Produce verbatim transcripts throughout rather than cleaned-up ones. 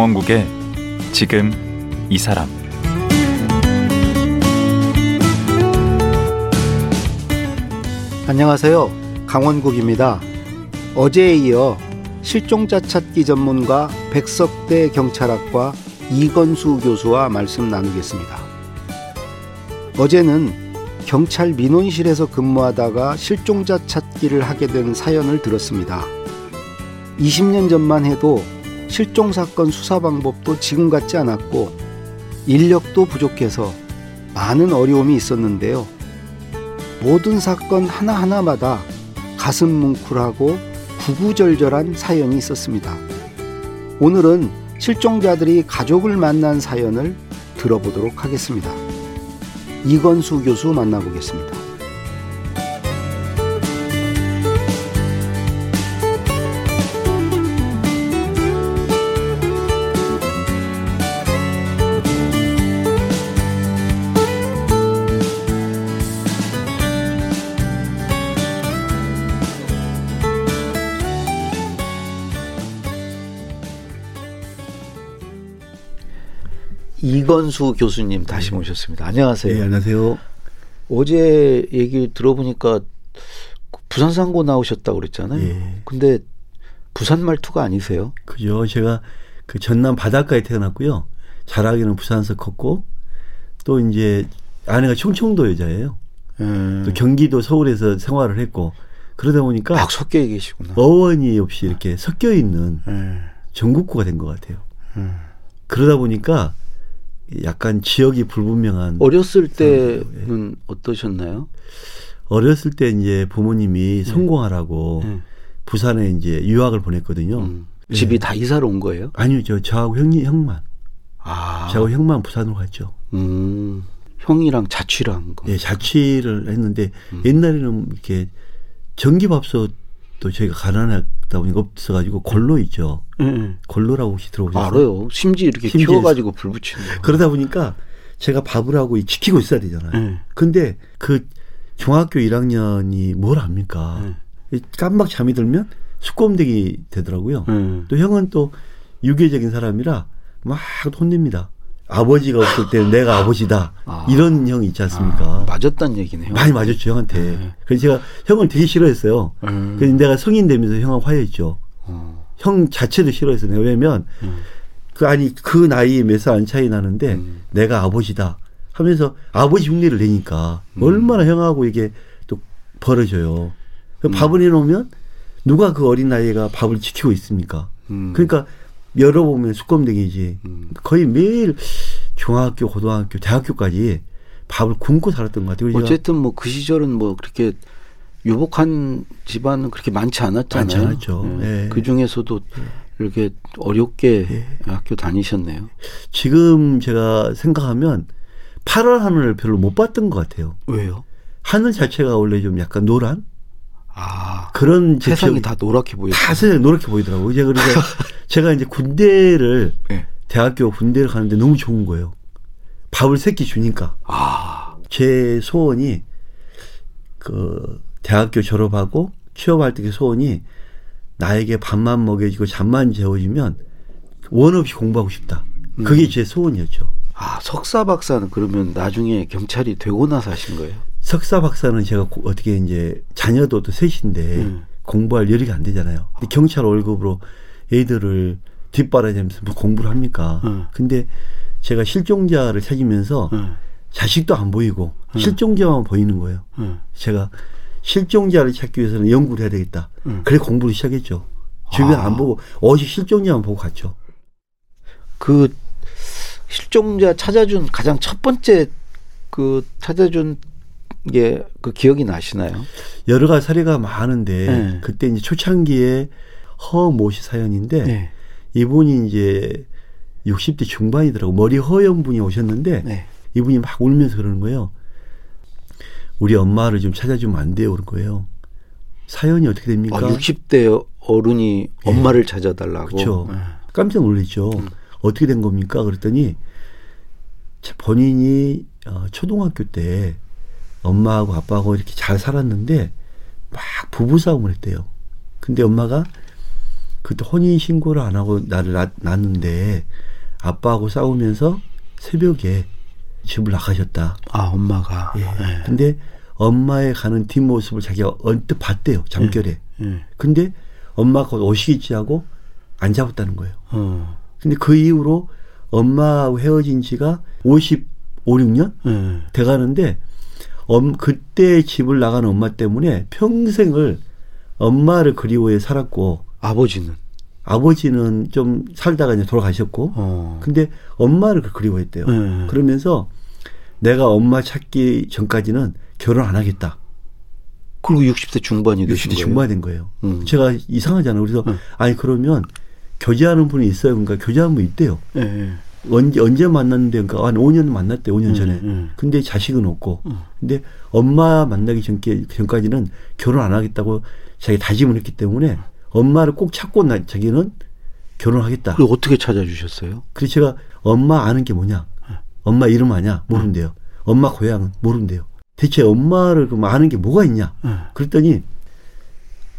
강원국의 지금 이 사람. 안녕하세요. 강원국입니다. 어제에 이어 실종자 찾기 전문가 백석대 경찰학과 이건수 교수와 말씀 나누겠습니다. 어제는 경찰 민원실에서 근무하다가 실종자 찾기를 하게 된 사연을 들었습니다. 이십 년 전만 해도 실종사건 수사 방법도 지금 같지 않았고 인력도 부족해서 많은 어려움이 있었는데요. 모든 사건 하나하나마다 가슴 뭉클하고 구구절절한 사연이 있었습니다. 오늘은 실종자들이 가족을 만난 사연을 들어보도록 하겠습니다. 이건수 교수 만나보겠습니다. 이건수 교수님 다시 모셨습니다. 안녕하세요. 네, 안녕하세요. 어제 얘기 들어보니까 부산상고 나오셨다고 그랬잖아요. 예. 근데 부산 말투가 아니세요? 그죠. 제가 그 전남 바닷가에 태어났고요. 자라기는 부산에서 컸고 또 이제 아내가 충청도 여자예요. 음. 또 경기도 서울에서 생활을 했고 그러다 보니까 막 섞여 계시구나. 어원이 없이 이렇게 섞여 있는 음. 전국구가 된 것 같아요. 음. 그러다 보니까 약간 지역이 불분명한. 어렸을 때는 어떠셨나요? 어렸을 때 이제 부모님이 네. 성공하라고 네. 부산에 이제 유학을 보냈거든요. 음. 네. 집이 다 이사를 온 거예요? 아니요, 저 저하고 형이 형만. 아, 저하고 형만 부산으로 갔죠. 음, 형이랑 자취를 한 거. 예, 네, 자취를 했는데 음. 옛날에는 이렇게 전기밥솥도 저희가 가난한. 보니까 없어가지고 골로 있죠. 응. 골로라고 혹시 들어보셨어요? 알아요. 심지 이렇게 키워가지고 불 붙이는 거. 그러다 보니까 제가 밥을 하고 지키고 있어야 되잖아요. 응. 근데 그 중학교 일 학년이 뭘 합니까? 응. 깜박 잠이 들면 수꼼대기 되더라고요. 응. 또 형은 또 유교적인 사람이라 막 혼냅니다. 아버지가 없을 때는 내가 아버지다. 아. 이런 형이 있지 않습니까? 아, 맞았단 얘기네요. 많이 맞았죠, 형한테. 네. 그래서 제가 형을 되게 싫어했어요. 음. 그래서 내가 성인 되면서 형하고 화해했죠. 어. 형 자체도 싫어했어요. 왜냐면, 음. 그, 아니, 그 나이에 몇 살 안 차이 나는데, 음. 내가 아버지다 하면서 아버지 흉내를 내니까, 음. 얼마나 형하고 이게 또 벌어져요. 음. 밥을 해놓으면, 누가 그 어린 나이가 밥을 지키고 있습니까? 음. 그러니까, 열어보면 수검댕이지. 음. 거의 매일 중학교, 고등학교, 대학교까지 밥을 굶고 살았던 것 같아요. 어쨌든 뭐 그 시절은 뭐 그렇게 유복한 집안은 그렇게 많지 않았잖아요. 많지 않았죠. 네. 네. 그 중에서도 네. 이렇게 어렵게 네. 학교 다니셨네요. 지금 제가 생각하면 파란 하늘을 별로 못 봤던 것 같아요. 왜요? 하늘 자체가 원래 좀 약간 노란? 아, 그런 세상이 다 노랗게 보이죠. 다 세상이 노랗게 보이더라고요. 이제 그래서 제가 이제 군대를 네. 대학교 군대를 가는데 너무 좋은 거예요. 밥을 세끼 주니까. 아. 제 소원이 그 대학교 졸업하고 취업할 때 그 소원이 나에게 밥만 먹여주고 잠만 재워주면 원 없이 공부하고 싶다. 음. 그게 제 소원이었죠. 아, 석사 박사는 그러면 나중에 경찰이 되고 나서 하신 거예요? 석사 박사는 제가 고, 어떻게 이제 자녀도 또 셋인데 음. 공부할 여력이 안 되잖아요. 근데 경찰 월급으로 애들을 뒷바라지면서 뭐 공부를 합니까? 음. 근데 제가 실종자를 찾으면서 음. 자식도 안 보이고 음. 실종자만 보이는 거예요. 음. 제가 실종자를 찾기 위해서는 연구를 해야 되겠다. 음. 그래 공부를 시작했죠. 주변 아. 안 보고 오직 실종자만 보고 갔죠. 그 실종자 찾아준 가장 첫 번째 그 찾아준 예, 그 기억이 나시나요? 여러 가지 사례가 많은데 네. 그때 이제 초창기에 허모씨 사연인데 네. 이분이 이제 육십 대 중반이더라고. 머리 허연 분이 오셨는데 네. 이분이 막 울면서 그러는 거예요. 우리 엄마를 좀 찾아주면 안 돼요, 그런 거예요. 사연이 어떻게 됩니까? 아, 육십 대 어른이 네. 엄마를 찾아달라고. 그렇죠. 네. 깜짝 놀랐죠. 음. 어떻게 된 겁니까? 그랬더니 본인이 초등학교 때 엄마하고 아빠하고 이렇게 잘 살았는데 막 부부싸움을 했대요. 근데 엄마가 그때 혼인 신고를 안 하고 나를 낳, 낳았는데 아빠하고 싸우면서 새벽에 집을 나가셨다. 아, 엄마가. 예. 네. 근데 엄마의 가는 뒷모습을 자기가 언뜻 봤대요. 잠결에. 네. 네. 근데 엄마가 오시겠지 하고 안 잡았다는 거예요. 어. 근데 그 이후로 엄마하고 헤어진 지가 오십오, 오십육 년 네. 돼가는데 엄, 그때 집을 나간 엄마 때문에 평생을 엄마를 그리워해 살았고. 아버지는? 아버지는 좀 살다가 이제 돌아가셨고. 어. 근데 엄마를 그리워했대요. 네. 그러면서 내가 엄마 찾기 전까지는 결혼 안 하겠다. 그리고 육십 대 중반이 되신 거예요? 육십 대 중반이 된 거예요. 음. 제가 이상하잖아요. 그래서 네. 아니 그러면 교제하는 분이 있어요. 그러니까 교제하는 분이 있대요. 네. 언제, 언제 만났는데, 그러니까 한 오 년 만났대, 오 년 전에. 음, 음. 근데 자식은 없고. 음. 근데 엄마 만나기 전, 전까지는 결혼 안 하겠다고 자기 다짐을 했기 때문에 엄마를 꼭 찾고 나, 자기는 결혼하겠다. 그걸 어떻게 찾아주셨어요? 그래서 제가 엄마 아는 게 뭐냐? 엄마 이름 아냐? 모른대요. 음. 엄마 고향은? 모른대요. 대체 엄마를 그럼 아는 게 뭐가 있냐? 음. 그랬더니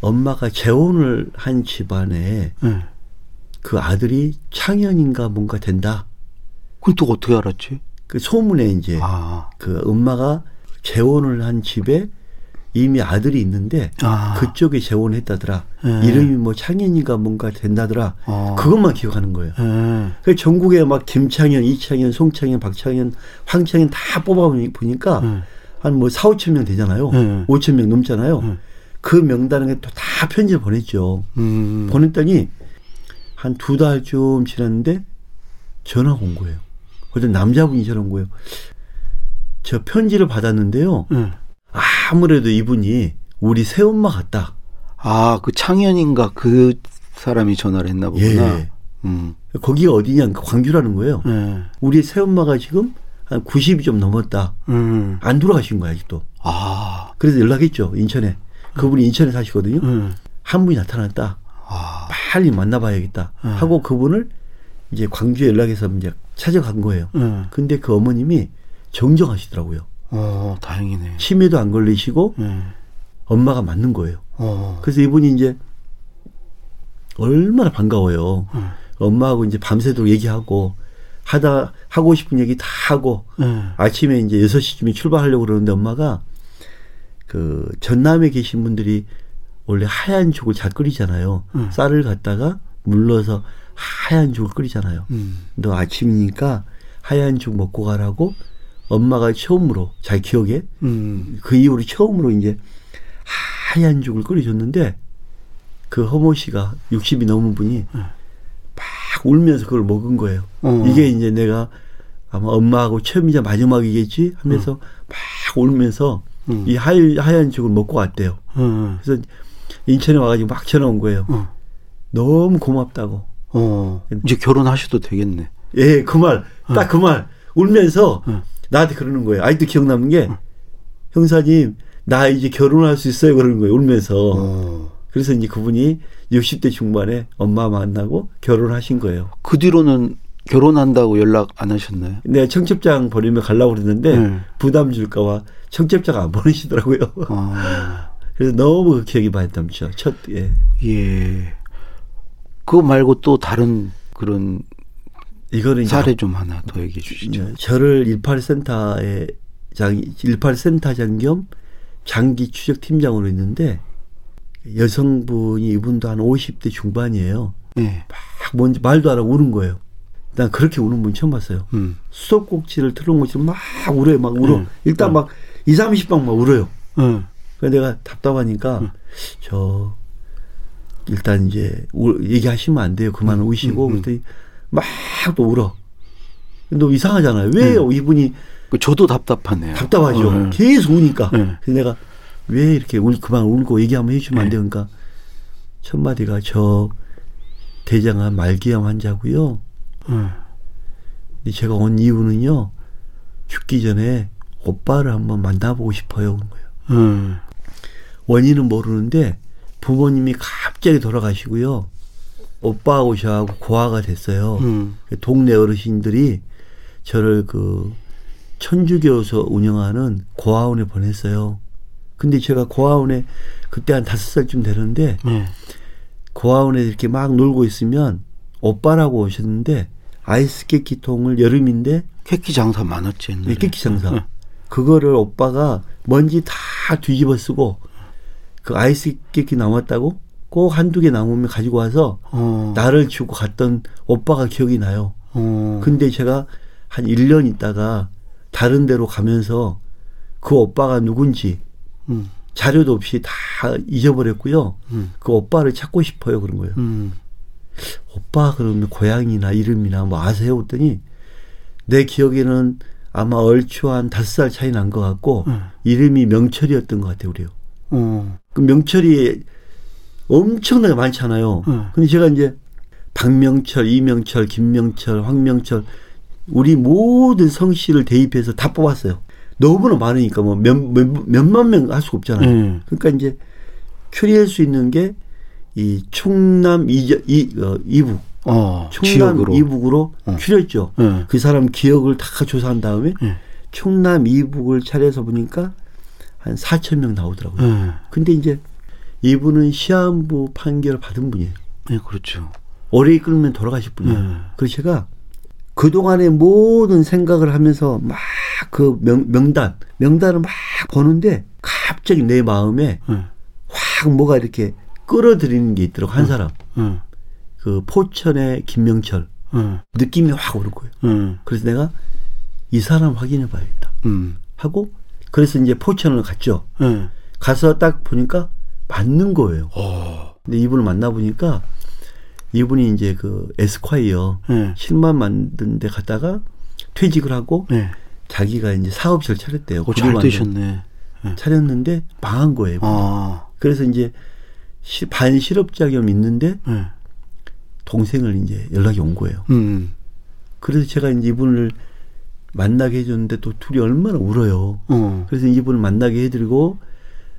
엄마가 재혼을 한 집안에 음. 그 아들이 창현인가 뭔가 된다. 그걸 또 어떻게 알았지? 그 소문에 이제 아. 그 엄마가 재혼을 한 집에 이미 아들이 있는데 아. 그쪽에 재혼했다더라. 에. 이름이 뭐 창현인가 뭔가 된다더라. 아. 그것만 기억하는 거예요. 그 전국에 막 김창현, 이창현, 송창현, 박창현, 황창현 다 뽑아보니까 한 뭐 사오천 명 되잖아요. 에. 오천 명 넘잖아요. 에. 그 명단에 또 다 편지를 보냈죠. 음. 보냈더니 한 두 달쯤 지났는데 전화가 온 거예요. 어떤 남자분이 전화 온 거예요. 제가 편지를 받았는데요. 응. 아무래도 이분이 우리 새엄마 같다. 아, 그 창현인가 그 사람이 전화를 했나 보구나. 예. 음. 거기가 어디냐? 광주라는 거예요. 예. 우리 새엄마가 지금 한 구십이 좀 넘었다. 음. 안 돌아가신 거야 아직도. 아. 그래서 연락했죠. 인천에. 그분이 인천에 사시거든요. 음. 한 분이 나타났다. 아. 빨리 만나봐야겠다 네. 하고 그분을 이제 광주에 연락해서 이제 찾아간 거예요. 네. 근데 그 어머님이 정정하시더라고요. 어, 다행이네. 치매도 안 걸리시고 네. 엄마가 맞는 거예요. 어. 그래서 이분이 이제 얼마나 반가워요. 네. 엄마하고 이제 밤새도록 얘기하고 하다 하고 싶은 얘기 다 하고 네. 아침에 이제 여섯 시쯤에 출발하려고 그러는데 엄마가 그 전남에 계신 분들이 원래 하얀 죽을 잘 끓이잖아요. 응. 쌀을 갖다가 물러서 하얀 죽을 끓이잖아요. 응. 너 아침이니까 하얀 죽 먹고 가라고 엄마가 처음으로 잘 기억에 응. 그 이후로 처음으로 이제 하얀 죽을 끓여줬는데 그 허모씨가 육십이 넘은 분이 응. 막 울면서 그걸 먹은 거예요. 어. 이게 이제 내가 아마 엄마하고 처음이자 마지막이겠지 하면서 응. 막 울면서 응. 이 하얀, 하얀 죽을 먹고 왔대요. 응. 그래서 인천에 와가지고 막 전화 온 거예요. 어. 너무 고맙다고. 어. 이제 결혼하셔도 되겠네. 예, 그 말. 딱 그 말. 어. 울면서 어. 나한테 그러는 거예요. 아직도 기억나는 게 어. 형사님, 나 이제 결혼할 수 있어요. 그러는 거예요. 울면서. 어. 그래서 이제 그분이 육십 대 중반에 엄마 만나고 결혼하신 거예요. 그 뒤로는 결혼한다고 연락 안 하셨나요? 네, 청첩장 보내면 가려고 그랬는데 네. 부담 줄까봐 청첩장 안 보내시더라고요. 아. 그래서 너무 그 기억이 많이 남죠. 첫, 예. 예. 그거 말고 또 다른 그런 이거는 사례 좀 하나 더 얘기해 주시죠. 네. 저를 일팔 센터에 장, 일팔 센터장 겸 장기 추적팀장으로 있는데 여성분이 이분도 한 오십 대 중반이에요. 네. 막 뭔지 말도 안 하고 우는 거예요. 난 그렇게 우는 분 처음 봤어요. 음. 수도꼭지를 틀어놓은 것처럼 막 울어요. 막 울어. 음. 일단 음. 막 이삼십 방 막 울어요. 음. 그래서 내가 답답하니까 음. 저 일단 이제 울, 얘기하시면 안 돼요. 그만 음. 우시고 음. 그랬더니 막 또 울어. 너무 이상하잖아요. 왜 음. 이분이. 저도 답답하네요. 답답하죠. 음. 계속 우니까. 음. 그래서 내가 왜 이렇게 울, 그만 울고 얘기 한번 해주시면 음. 안 돼요. 그러니까 첫 마디가 저 대장암 말기암 환자고요. 음. 근데 제가 온 이유는요, 죽기 전에 오빠를 한번 만나보고 싶어요. 그런 거예요. 음. 원인은 모르는데 부모님이 갑자기 돌아가시고요, 오빠하고 저하고 고아가 됐어요. 음. 동네 어르신들이 저를 그 천주교에서 운영하는 고아원에 보냈어요. 근데 제가 고아원에 그때 한 다섯 살쯤 되는데 음. 고아원에 이렇게 막 놀고 있으면 오빠라고 오셨는데 아이스 깨끼통을 여름인데 깨끼 장사 많았지. 네, 깨끼 장사. 응. 그거를 오빠가 먼지 다 뒤집어 쓰고 그 아이스 깨끼 남았다고 꼭 한두 개 남으면 가지고 와서 어. 나를 주고 갔던 오빠가 기억이 나요. 어. 근데 제가 한 일 년 있다가 다른 데로 가면서 그 오빠가 누군지 음. 자료도 없이 다 잊어버렸고요. 음. 그 오빠를 찾고 싶어요. 그런 거예요. 음. 오빠 그러면 고향이나 이름이나 뭐 아세요? 그랬더니 내 기억에는 아마 얼추 한 다섯 살 차이 난 것 같고 음. 이름이 명철이었던 것 같아요. 그래요. 음. 그 명철이 엄청나게 많잖아요. 음. 근데 제가 이제 박명철, 이명철, 김명철, 황명철 우리 모든 성씨를 대입해서 다 뽑았어요. 너무나 많으니까 뭐 몇, 몇, 몇만 명 할 수가 없잖아요. 음. 그러니까 이제 추리할 수 있는 게 이 충남 이저, 이, 어, 이북, 어, 충남 지역으로. 이북으로 어. 추렸죠. 음. 그 사람 기억을 다 조사한 다음에 음. 충남 이북을 차려서 보니까 한 사천 명 나오더라고요. 음. 근데 이제 이분은 시한부 판결 받은 분이에요. 네, 그렇죠. 오래 끌면 돌아가실 분이에요. 음. 그래서 제가 그동안의 모든 생각을 하면서 막 그 명단, 명단을 막 보는데 갑자기 내 마음에 응. 확 뭐가 이렇게 끌어들이는 게 있더라고, 한 응. 사람. 응. 그 포천의 김명철. 응. 느낌이 확 오는 거예요. 응. 그래서 내가 이 사람 확인해 봐야겠다. 응. 하고 그래서 이제 포천을 갔죠. 응. 가서 딱 보니까 맞는 거예요. 오. 근데 이분을 만나보니까 이분이 이제 그 에스콰이어 네. 실만 만든 데 갔다가 퇴직을 하고 네. 자기가 이제 사업실을 차렸대요. 오, 잘 되셨네. 네. 차렸는데 망한 거예요. 아. 그래서 이제 시, 반실업자 겸 있는데 네. 동생을 이제 연락이 온 거예요. 음. 그래서 제가 이제 이분을 만나게 해줬는데 또 둘이 얼마나 울어요. 음. 그래서 이분을 만나게 해드리고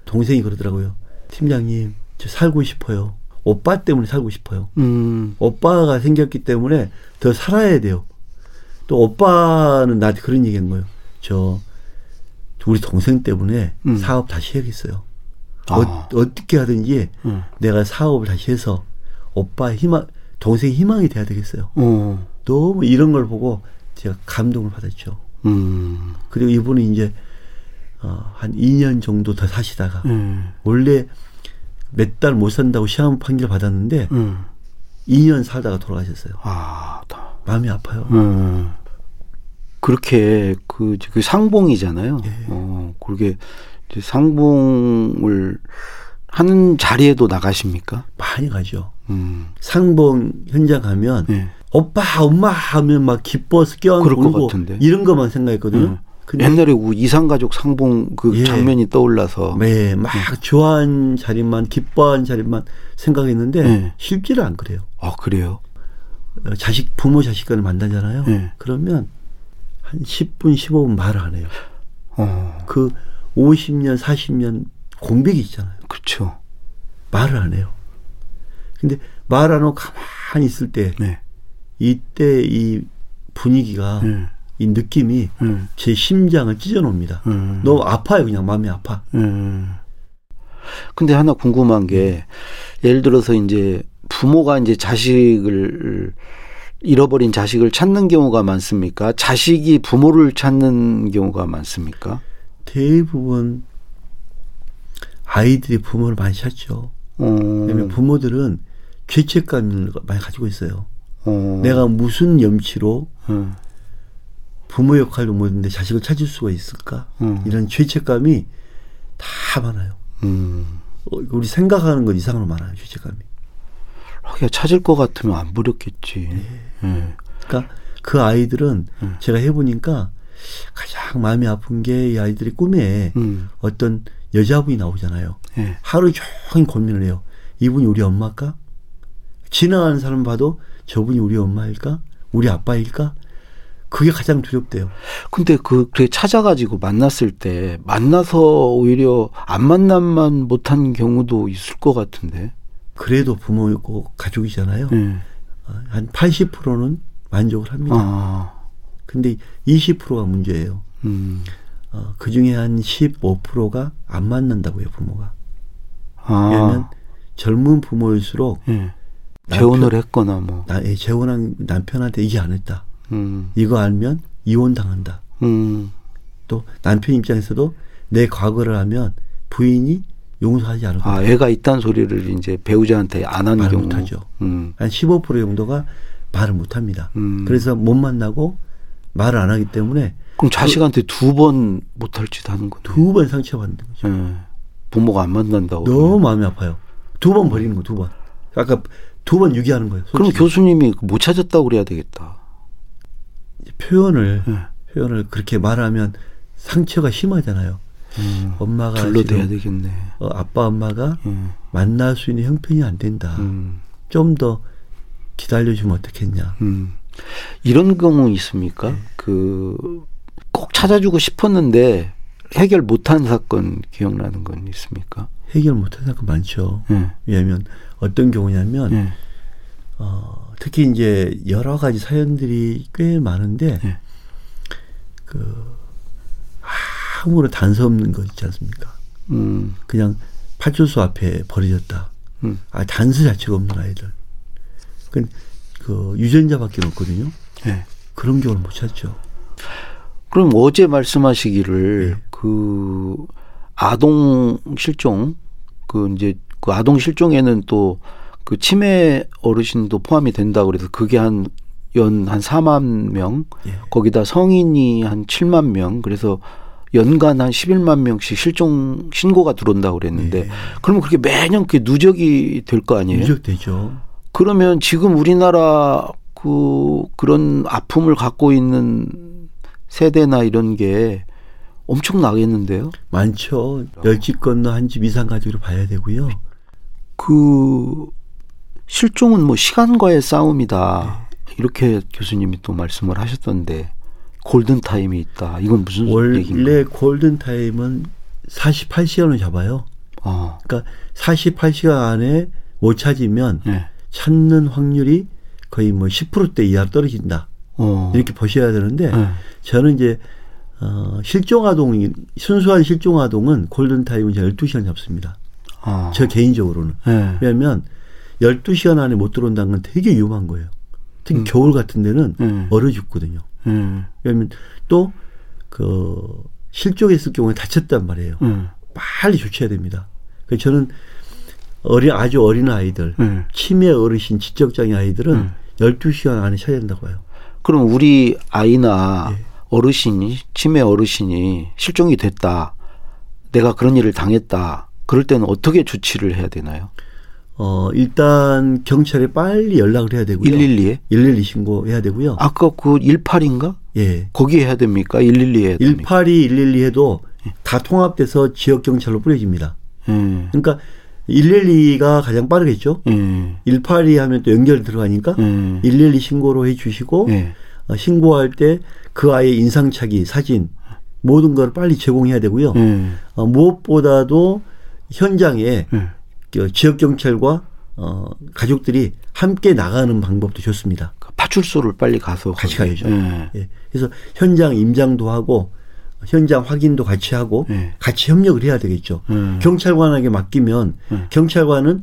동생이 그러더라고요. 팀장님, 저 살고 싶어요. 오빠 때문에 살고 싶어요. 음. 오빠가 생겼기 때문에 더 살아야 돼요. 또 오빠는 나한테 그런 얘기한 거예요. 저 우리 동생 때문에 음. 사업 다시 해야겠어요. 아. 어, 어떻게 하든지 음. 내가 사업을 다시 해서 오빠 희망, 동생 희망이 돼야 되겠어요. 오. 너무 이런 걸 보고 제가 감동을 받았죠. 음. 그리고 이분이 이제 어, 한 이 년 정도 더 사시다가 음. 원래 몇 달 못 산다고 시험 판결 받았는데 음. 이 년 살다가 돌아가셨어요. 아, 다. 마음이 아파요. 음. 그렇게 그, 그 상봉이잖아요. 예. 어, 그렇게 상봉을 하는 자리에도 나가십니까? 많이 가죠. 음. 상봉 현장 가면 예. 오빠, 엄마 하면 막 기뻐서 껴안고 울고 이런 것만 생각했거든요. 음. 옛날에 이산가족 상봉 그 예. 장면이 떠올라서 네, 막 음. 좋아한 자리만 기뻐한 자리만 생각했는데 예. 쉽지는 안 그래요. 아 그래요? 자식 부모 자식간을 만나잖아요. 예. 그러면 한 십 분 십오 분 말을 안 해요. 어. 그 오십 년 사십 년 공백이 있잖아요. 그렇죠. 말을 안 해요. 근데 말 안 하고 가만히 있을 때 네. 이때 이 분위기가 예. 이 느낌이 음. 제 심장을 찢어놓습니다. 음. 너무 아파요. 그냥 마음이 아파. 음. 근데 하나 궁금한 게 예를 들어서 이제 부모가 이제 자식을 잃어버린 자식을 찾는 경우가 많습니까? 자식이 부모를 찾는 경우가 많습니까? 대부분 아이들이 부모를 많이 찾죠. 음. 왜냐하면 부모들은 죄책감을 많이 가지고 있어요. 음. 내가 무슨 염치로 음. 부모 역할도 못했는데 자식을 찾을 수가 있을까? 음. 이런 죄책감이 다 많아요. 음. 우리 생각하는 것 이상으로 많아요. 죄책감이. 하긴 찾을 것 같으면 안 부렸겠지. 네. 네. 그러니까 그 아이들은 음. 제가 해보니까 가장 마음이 아픈 게 이 아이들의 꿈에 음. 어떤 여자분이 나오잖아요. 네. 하루 종일 고민을 해요. 이분이 우리 엄마일까? 지나가는 사람 봐도 저분이 우리 엄마일까? 우리 아빠일까? 그게 가장 두렵대요. 근데 그, 그게 찾아가지고 만났을 때, 만나서 오히려 안 만남만 못한 경우도 있을 것 같은데. 그래도 부모고 가족이잖아요. 네. 한 팔십 퍼센트는 만족을 합니다. 아. 근데 이십 퍼센트가 문제예요. 음. 어, 그 중에 한 십오 퍼센트가 안 만난다고요, 부모가. 아. 왜냐면 젊은 부모일수록 예. 남편, 재혼을 했거나 뭐 나, 예, 재혼한 남편한테 얘기 안 했다. 음. 이거 알면 이혼 당한다. 음. 또 남편 입장에서도 내 과거를 알면 부인이 용서하지 않을 거다. 아, 애가 있다는 소리를 이제 배우자한테 안 하는 경우. 말 못하죠. 음. 한 십오 퍼센트 정도가 말을 못합니다. 음. 그래서 못 만나고 말을 안 하기 때문에. 그럼 자식한테 두 번 못할 짓 하는 거죠. 두 번 상처받는 거죠. 네. 부모가 안 만난다고. 너무 마음이 아파요. 두 번 버리는 거, 두 번. 아까 두 번 유기하는 거예요. 솔직히. 그럼 교수님이 못 찾았다고 그래야 되겠다. 표현을, 네. 표현을 그렇게 말하면 상처가 심하잖아요. 음, 엄마가. 둘러대야 되겠네. 어, 아빠, 엄마가 음. 만날 수 있는 형편이 안 된다. 음. 좀 더 기다려주면 어떻겠냐. 음. 이런 경우 있습니까? 네. 그, 꼭 찾아주고 싶었는데 해결 못한 사건 기억나는 건 있습니까? 해결 못한 사건 많죠. 네. 왜냐하면 어떤 경우냐면, 네. 어, 특히 이제 여러 가지 사연들이 꽤 많은데, 네. 그, 아무런 단서 없는 거 있지 않습니까? 음. 그냥 파출소 앞에 버려졌다. 음. 아, 단서 자체가 없는 아이들. 그, 그 유전자밖에 없거든요. 네. 그런 경우를 못 찾죠. 그럼 어제 말씀하시기를 네. 그 아동 실종, 그 이제 그 아동 실종에는 또 그 치매 어르신도 포함이 된다 그래서 그게 한 연 한 사만 명, 네. 거기다 성인이 한 칠만 명, 그래서 연간 한 십일만 명씩 실종 신고가 들어온다고 그랬는데 네. 그러면 그렇게 매년 그게 누적이 될 거 아니에요? 누적되죠. 그러면 지금 우리나라 그 그런 아픔을 갖고 있는 세대나 이런 게 엄청나겠는데요? 많죠. 열 집 건너 한 집 이상 가지고 봐야 되고요. 그 실종은 뭐 시간과의 싸움이다. 네. 이렇게 교수님이 또 말씀을 하셨던데. 골든타임이 있다. 이건 무슨 얘기인가요? 원래 골든타임은 사십팔 시간을 잡아요. 어. 그러니까 사십팔 시간 안에 못 찾으면 네. 찾는 확률이 거의 뭐 십 퍼센트대 이하로 떨어진다. 어. 이렇게 보셔야 되는데 네. 저는 이제 어, 실종아동, 순수한 실종아동은 골든타임은 열두 시간 잡습니다. 어. 저 개인적으로는. 네. 왜냐하면 열두 시간 안에 못 들어온다는 건 되게 위험한 거예요. 특히 음. 겨울 같은 데는 음. 얼어 죽거든요. 음. 왜냐하면 또 그 실종했을 경우에 다쳤단 말이에요. 음. 빨리 조치해야 됩니다. 그래서 저는 어린, 아주 어린 아이들, 음. 치매 어르신, 지적장애 아이들은 음. 열두 시간 안에 찾아야 된다고 해요. 그럼 우리 아이나 네. 어르신이, 치매 어르신이 실종이 됐다. 내가 그런 일을 당했다. 그럴 때는 어떻게 조치를 해야 되나요? 어, 일단 경찰에 빨리 연락을 해야 되고요. 일일이에? 일일이 신고해야 되고요. 아까 그 일팔인가? 예. 거기에 해야 됩니까? 일일이에? 일팔이, 일일이 해도 예. 다 통합돼서 지역경찰로 뿌려집니다. 음. 그러니까 일일이가 가장 빠르겠죠. 음. 일팔이 하면 또 연결 들어가니까 음. 일일이 신고로 해 주시고 예. 어, 신고할 때 그 아이의 인상착의, 사진 모든 걸 빨리 제공해야 되고요. 음. 어, 무엇보다도 현장에 음. 지역경찰과 어, 가족들이 함께 나가는 방법도 좋습니다. 파출소를 빨리 가서. 같이 가야죠. 네. 예. 그래서 현장 임장도 하고 현장 확인도 같이 하고 네. 같이 협력을 해야 되겠죠. 네. 경찰관에게 맡기면 네. 경찰관은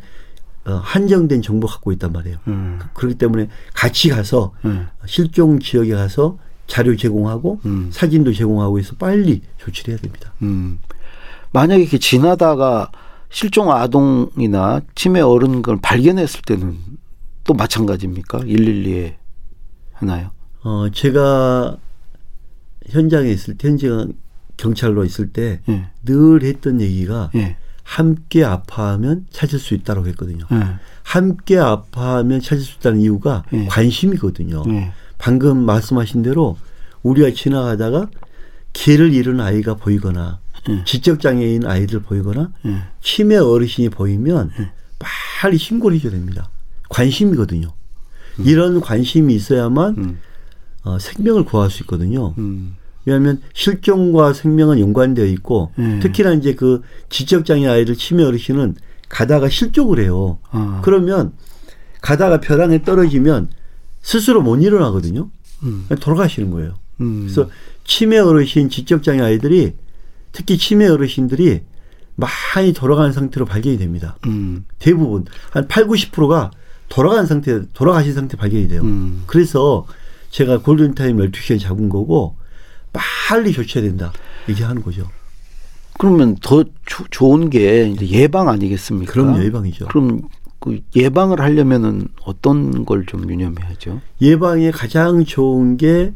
한정된 정보를 갖고 있단 말이에요. 네. 그렇기 때문에 같이 가서 네. 실종 지역에 가서 자료 제공하고 음. 사진도 제공하고 해서 빨리 조치를 해야 됩니다. 음. 만약에 이렇게 지나다가 실종 아동이나 치매 어른 걸 발견했을 때는 또 마찬가지입니까? 일일이에 하나요? 어, 제가 현장에 있을 때, 현장 경찰로 있을 때 늘 예. 했던 얘기가 예. 함께 아파하면 찾을 수 있다고 했거든요. 예. 함께 아파하면 찾을 수 있다는 이유가 예. 관심이거든요. 예. 방금 말씀하신 대로 우리가 지나가다가 길을 잃은 아이가 보이거나 예. 지적장애인 아이들 보이거나 예. 치매 어르신이 보이면 예. 빨리 신고를 해줘야 됩니다. 관심이거든요. 음. 이런 관심이 있어야만 음. 어, 생명을 구할 수 있거든요. 음. 왜냐하면 실종과 생명은 연관되어 있고 예. 특히나 이제 그 지적장애 아이들 치매 어르신은 가다가 실족을 해요. 아. 그러면 가다가 벼랑에 떨어지면 스스로 못 일어나거든요. 음. 돌아가시는 거예요. 음. 그래서 치매 어르신 지적장애 아이들이 특히 치매 어르신들이 많이 돌아간 상태로 발견이 됩니다. 음. 대부분 한 팔십, 구십 퍼센트가 돌아간 상태, 돌아가신 상태 발견이 돼요. 음. 그래서 제가 골든타임 열두 시에 잡은 거고 빨리 조치해야 된다 얘기하는 거죠. 그러면 더 조, 좋은 게 이제 예방 아니겠습니까? 그럼요. 예방이죠. 그럼 그 예방을 하려면은 어떤 걸 좀 유념해야죠? 예방에 가장 좋은 게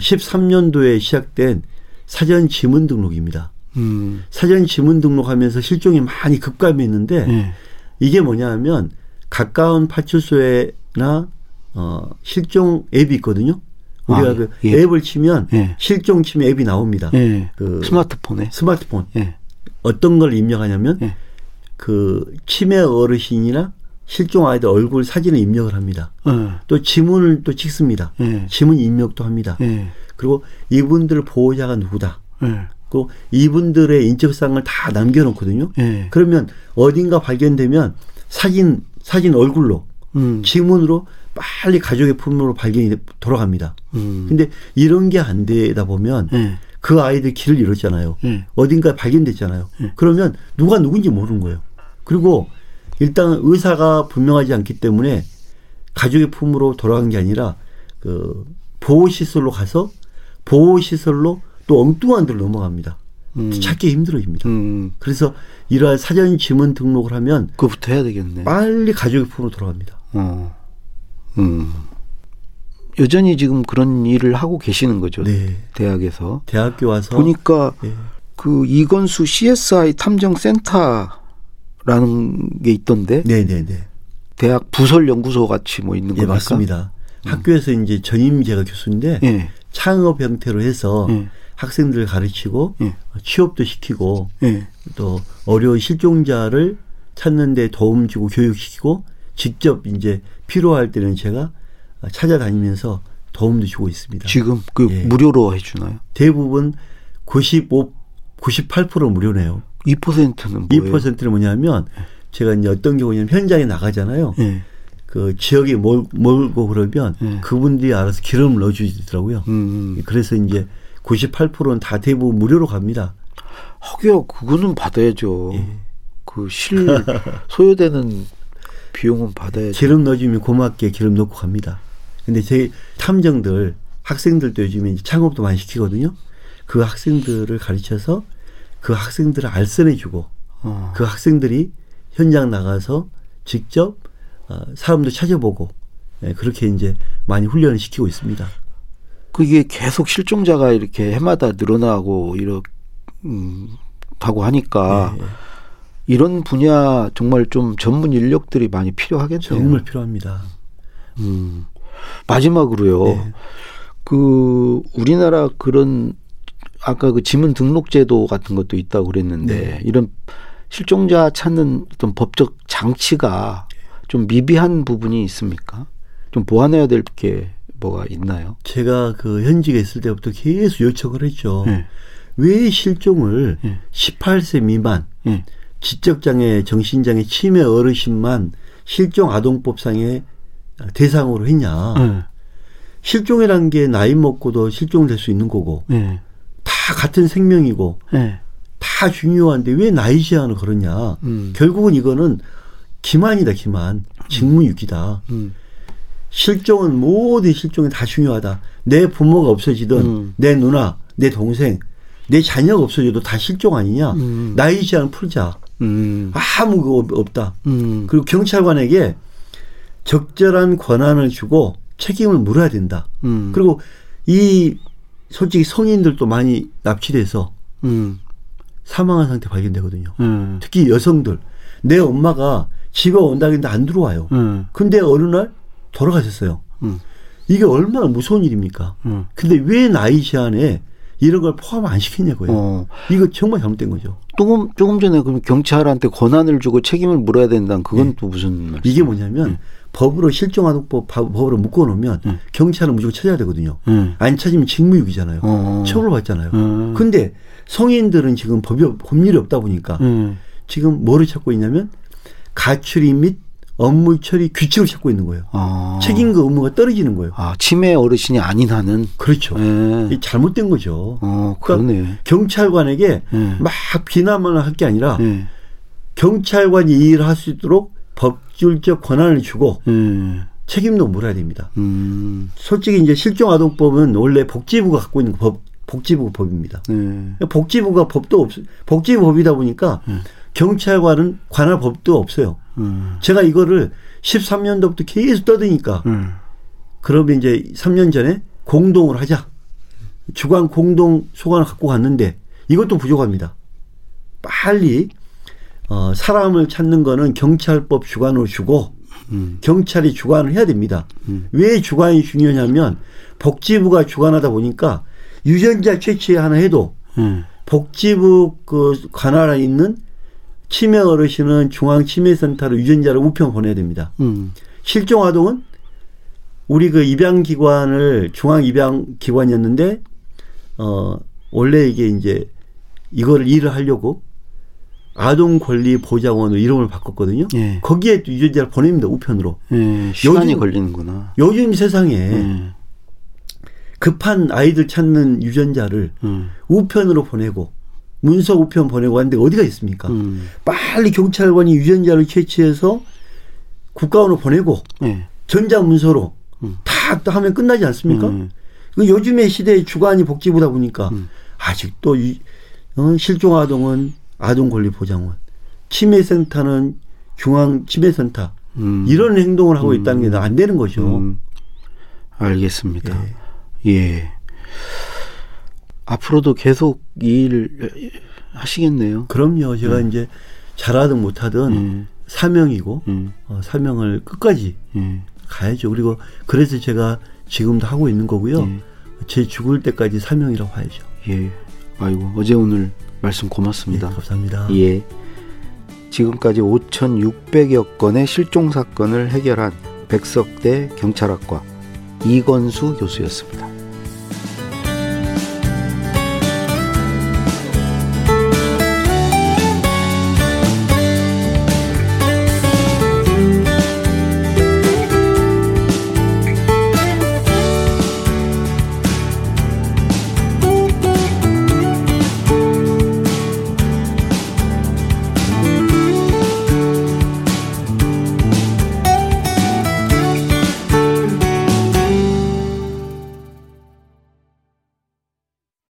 십삼 년도에 시작된 사전 지문 등록입니다. 음. 사전 지문 등록하면서 실종이 많이 급감했는데 네. 이게 뭐냐 하면 가까운 파출소에나 어, 실종 앱이 있거든요. 우리가 아, 그 예. 앱을 치면 예. 실종 치매 앱이 나옵니다. 예. 그 스마트폰에. 스마트폰. 예. 어떤 걸 입력하냐면 예. 그 치매 어르신이나 실종 아이들 얼굴 사진을 입력을 합니다. 예. 또 지문을 또 찍습니다. 예. 지문 입력도 합니다. 예. 그리고 이분들 보호자가 누구다. 예. 그리고 이분들의 인적사항을 다 남겨놓거든요. 예. 그러면 어딘가 발견되면 사진 사진 얼굴로 음. 지문으로 빨리 가족의 품으로 발견이 돌아갑니다. 그런데 음. 이런 게 안 되다 보면 네. 그 아이들 길을 잃었잖아요. 네. 어딘가 발견됐잖아요. 네. 그러면 누가 누군지 모르는 거예요. 그리고 일단 의사가 분명하지 않기 때문에 가족의 품으로 돌아간 게 아니라 그 보호시설로 가서 보호시설로 또 엉뚱한 데로 넘어갑니다. 음. 찾기 힘들어집니다. 음. 그래서 이러한 사전 지문 등록을 하면 그거부터 해야 되겠네. 빨리 가족의 품으로 돌아갑니다. 어. 음. 여전히 지금 그런 일을 하고 계시는 거죠. 네. 대학에서. 대학교 와서. 보니까 네. 그 이건수 씨에스아이 탐정센터라는 게 있던데. 네네네. 네, 네. 대학 부설연구소 같이 뭐 있는 겁니까? 네, 맞습니다. 음. 학교에서 이제 전임 제가 교수인데 네. 창업 형태로 해서 네. 학생들을 가르치고 네. 취업도 시키고 네. 또 어려운 실종자를 찾는 데 도움 주고 교육시키고 직접 이제 필요할 때는 제가 찾아다니면서 도움도 주고 있습니다. 지금 그 예. 무료로 해주나요? 대부분 구십오, 구십팔 퍼센트 무료네요. 이 퍼센트는 뭐예요? 이 퍼센트는 뭐냐면 제가 이제 어떤 경우냐면 현장에 나가잖아요. 예. 그 지역이 멀, 멀고 그러면 예. 그분들이 알아서 기름을 넣어주시더라고요. 음. 그래서 이제 구십팔 퍼센트는 다 대부분 무료로 갑니다. 하기야 그거는 받아야죠. 예. 그 실 소요되는 비용은 받아야죠. 기름 넣어주면 고맙게 기름 넣고 갑니다. 근데 제 탐정들, 학생들도 요즘에 이제 창업도 많이 시키거든요. 그 학생들을 가르쳐서 그 학생들을 알선해주고 어. 그 학생들이 현장 나가서 직접 사람도 찾아보고 그렇게 이제 많이 훈련을 시키고 있습니다. 그게 계속 실종자가 이렇게 해마다 늘어나고 이렇다고 음, 하니까 네. 이런 분야 정말 좀 전문 인력들이 많이 필요하겠죠. 정말 필요합니다. 음. 마지막으로요. 네. 그 우리나라 그런 아까 그 지문 등록 제도 같은 것도 있다고 그랬는데 네. 이런 실종자 찾는 어떤 법적 장치가 좀 미비한 부분이 있습니까? 좀 보완해야 될 게 뭐가 있나요? 제가 그 현직에 있을 때부터 계속 요청을 했죠. 네. 왜 실종을 네. 십팔 세 미만 네. 지적장애, 정신장애, 치매 어르신만 실종아동법상의 대상으로 했냐. 네. 실종이라는 게 나이 먹고도 실종될 수 있는 거고 네. 다 같은 생명이고 네. 다 중요한데 왜 나이 제한을 걸었냐. 음. 결국은 이거는 기만이다. 기만. 직무유기다. 음. 실종은 모든 실종이 다 중요하다. 내 부모가 없어지든 음. 내 누나, 내 동생, 내 자녀가 없어져도 다 실종 아니냐. 음. 나이 제한을 풀자. 음. 아무 거 없다. 음. 그리고 경찰관에게 적절한 권한을 주고 책임을 물어야 된다. 음. 그리고 이 솔직히 성인들도 많이 납치돼서 음. 사망한 상태 발견되거든요. 음. 특히 여성들. 내 엄마가 집에 온다고 했는데 안 들어와요. 음. 근데 어느 날 돌아가셨어요. 음. 이게 얼마나 무서운 일입니까? 음. 근데 왜 나이 제한에 이런 걸 포함 안 시키냐고요. 어. 이거 정말 잘못된 거죠. 조금, 조금 전에 그럼 경찰한테 권한을 주고 책임을 물어야 된다는 그건 네. 또 무슨 말이에요? 이게 뭐냐면 네. 법으로 실종아동법 법으로 묶어놓으면 네. 경찰은 무조건 찾아야 되거든요. 네. 안 찾으면 직무유기잖아요. 어. 처벌받잖아요. 그런데 네. 성인들은 지금 법이, 법률이 없다 보니까 네. 지금 뭐를 찾고 있냐면 가출입 및 업무 처리 규칙을 찾고 있는 거예요. 아. 책임과 의무가 떨어지는 거예요. 아, 치매 어르신이 아닌 하는. 그렇죠. 예. 잘못된 거죠. 아, 그러네. 그러니까 경찰관에게 예. 막 비난만 할 게 아니라 예. 경찰관이 이 일을 할 수 있도록 법률적 권한을 주고 예. 책임도 물어야 됩니다. 음. 솔직히 이제 실종아동법은 원래 복지부가 갖고 있는 법, 복지부 법입니다. 예. 복지부가 법도 없, 복지부 법이다 보니까 예. 경찰관은 관할 법도 없어요. 음. 제가 이거를 십삼 년도부터 계속 떠드니까 음. 그러면 이제 삼 년 전에 공동을 하자. 주관 공동 소관을 갖고 갔는데 이것도 부족합니다. 빨리 어, 사람을 찾는 거는 경찰법 주관으로 주고 음. 경찰이 주관을 해야 됩니다. 음. 왜 주관이 중요하냐면 복지부가 주관하다 보니까 유전자 채취 하나 해도 음. 복지부 그 관할에 있는 치매 어르신은 중앙치매센터로 유전자를 우편 보내야 됩니다. 음. 실종아동은 우리 그 입양기관을 중앙입양기관이었는데 어 원래 이게 이제 이거를 일을 하려고 아동권리보장원으로 이름을 바꿨거든요. 예. 거기에 또 유전자를 보냅니다. 우편으로. 예, 시간이 요즘, 걸리는구나. 요즘 세상에 예. 급한 아이들 찾는 유전자를 음. 우편으로 보내고 문서 우편 보내고 하는데 어디가 있습니까? 음. 빨리 경찰관이 유전자를 채취해서 국가원으로 보내고 네. 전자문서로 음. 다 하면 끝나지 않습니까? 음. 요즘의 시대의 주관이 복지부다 보니까 음. 아직도 이, 어, 실종아동은 아동권리보장원, 치매센터는 중앙치매센터 음. 이런 행동을 하고 음. 있다는 게 안 되는 거죠. 음. 알겠습니다. 예. 예. 앞으로도 계속 이 일을 하시겠네요. 그럼요. 제가 네. 이제 잘하든 못하든 네. 사명이고 네. 어, 사명을 끝까지 네. 가야죠. 그리고 그래서 제가 지금도 하고 있는 거고요. 네. 제 죽을 때까지 사명이라고 봐야죠. 예. 아이고 어제 오늘 말씀 고맙습니다. 네, 감사합니다. 예. 지금까지 오천육백여 건의 실종 사건을 해결한 백석대 경찰학과 이건수 교수였습니다.